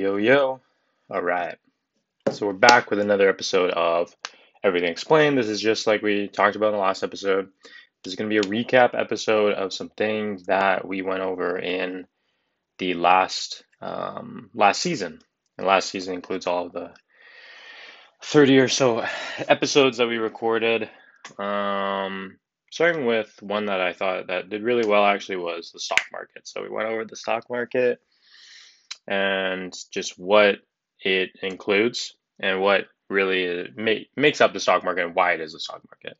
Yo. All right. So we're back with another episode of Everything Explained. This is just like we talked about in the last episode. This is going to be a recap episode of some things that we went over in the last season. And last season includes all of the 30 or so episodes that we recorded. Starting with one that I thought that did really well actually was the stock market. So we went over the stock market and just what it includes and what really makes up the stock market and why it is a stock market.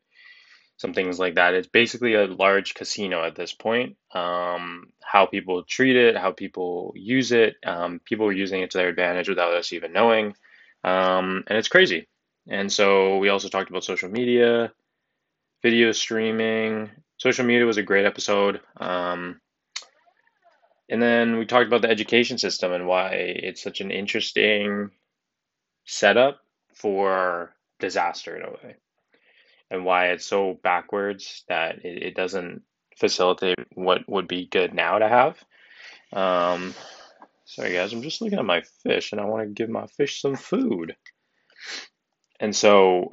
Some things like that. It's basically a large casino at this point. How people treat it, how people use it. People are using it to their advantage without us even knowing. And it's crazy. And so we also talked about social media, video streaming. Social media was a great episode. And then we talked about the education system and why it's such an interesting setup for disaster in a way, and why it's so backwards that it doesn't facilitate what would be good now to have. Sorry guys, I'm just looking at my fish and I want to give my fish some food. And so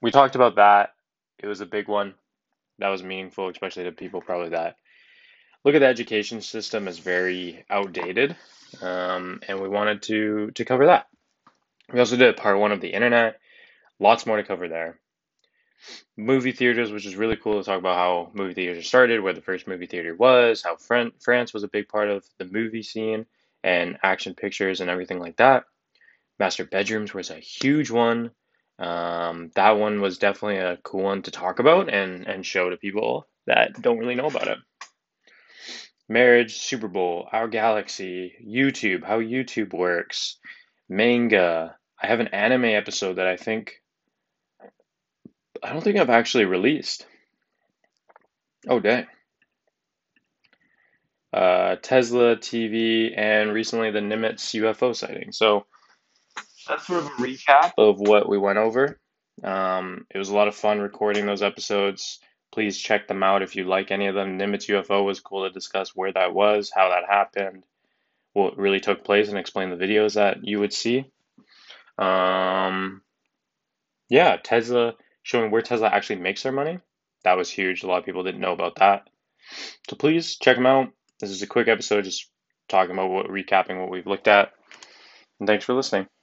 we talked about that. It was a big one that was meaningful, especially to people probably that look at the education system as very outdated. And we wanted to cover that. We also did part one of the internet. Lots more to cover there. Movie theaters, which is really cool to talk about how movie theaters started, where the first movie theater was, how France was a big part of the movie scene and action pictures and everything like that. Master bedrooms was a huge one. That one was definitely a cool one to talk about and show to people that don't really know about it. Marriage, Super Bowl, Our Galaxy, YouTube, how YouTube works, manga. I have an anime episode that I don't think I've actually released. Oh, dang. Tesla, TV, and recently the Nimitz UFO sighting. So that's sort of a recap of what we went over. It was a lot of fun recording those episodes. Please check them out if you like any of them. Nimitz UFO was cool to discuss where that was, how that happened, what really took place, and explain the videos that you would see. Tesla, showing where Tesla actually makes their money. That was huge. A lot of people didn't know about that. So please check them out. This is a quick episode just talking about recapping what we've looked at. And thanks for listening.